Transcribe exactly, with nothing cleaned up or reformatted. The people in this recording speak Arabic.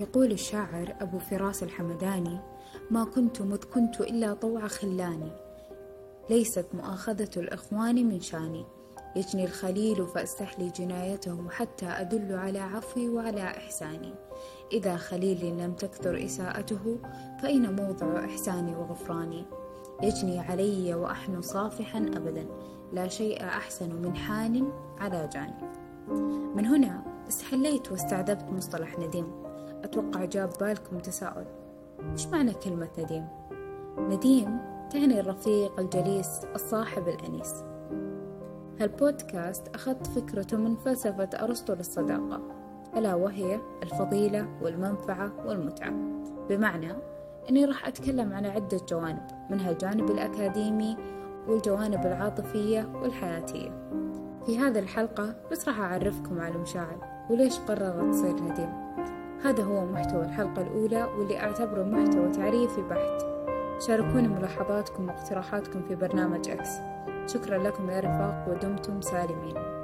يقول الشاعر أبو فراس الحمداني: ما كنت مذ كنت إلا طوع خلاني، ليست مؤاخذة الإخوان من شاني، يجني الخليل فأستحلي جنايته حتى أدل على عفوي وعلى إحساني، إذا خليل لم تكثر إساءته فأين موضع إحساني وغفراني، يجني علي وأحن صافحا أبدا، لا شيء أحسن من حان على جاني. من هنا استحليت واستعذبت مصطلح نديم. أتوقع جاب بالكم تساؤل: وش معنى كلمة نديم؟ نديم تعني الرفيق الجليس، الصاحب الأنيس. هالبودكاست أخذت فكرته من فلسفة أرسطو للصداقة، ألا وهي الفضيلة والمنفعة والمتعة. بمعنى أني راح أتكلم عن عدة جوانب، منها الجانب الأكاديمي والجوانب العاطفية والحياتية. في هذه الحلقة بس راح أعرفكم على المشاعر وليش قررت تصير نديم. هذا هو محتوى الحلقة الأولى، واللي أعتبره محتوى تعريفي بحت. شاركونا ملاحظاتكم واقتراحاتكم في برنامج إكس. شكرا لكم يا رفاق، ودمتم سالمين.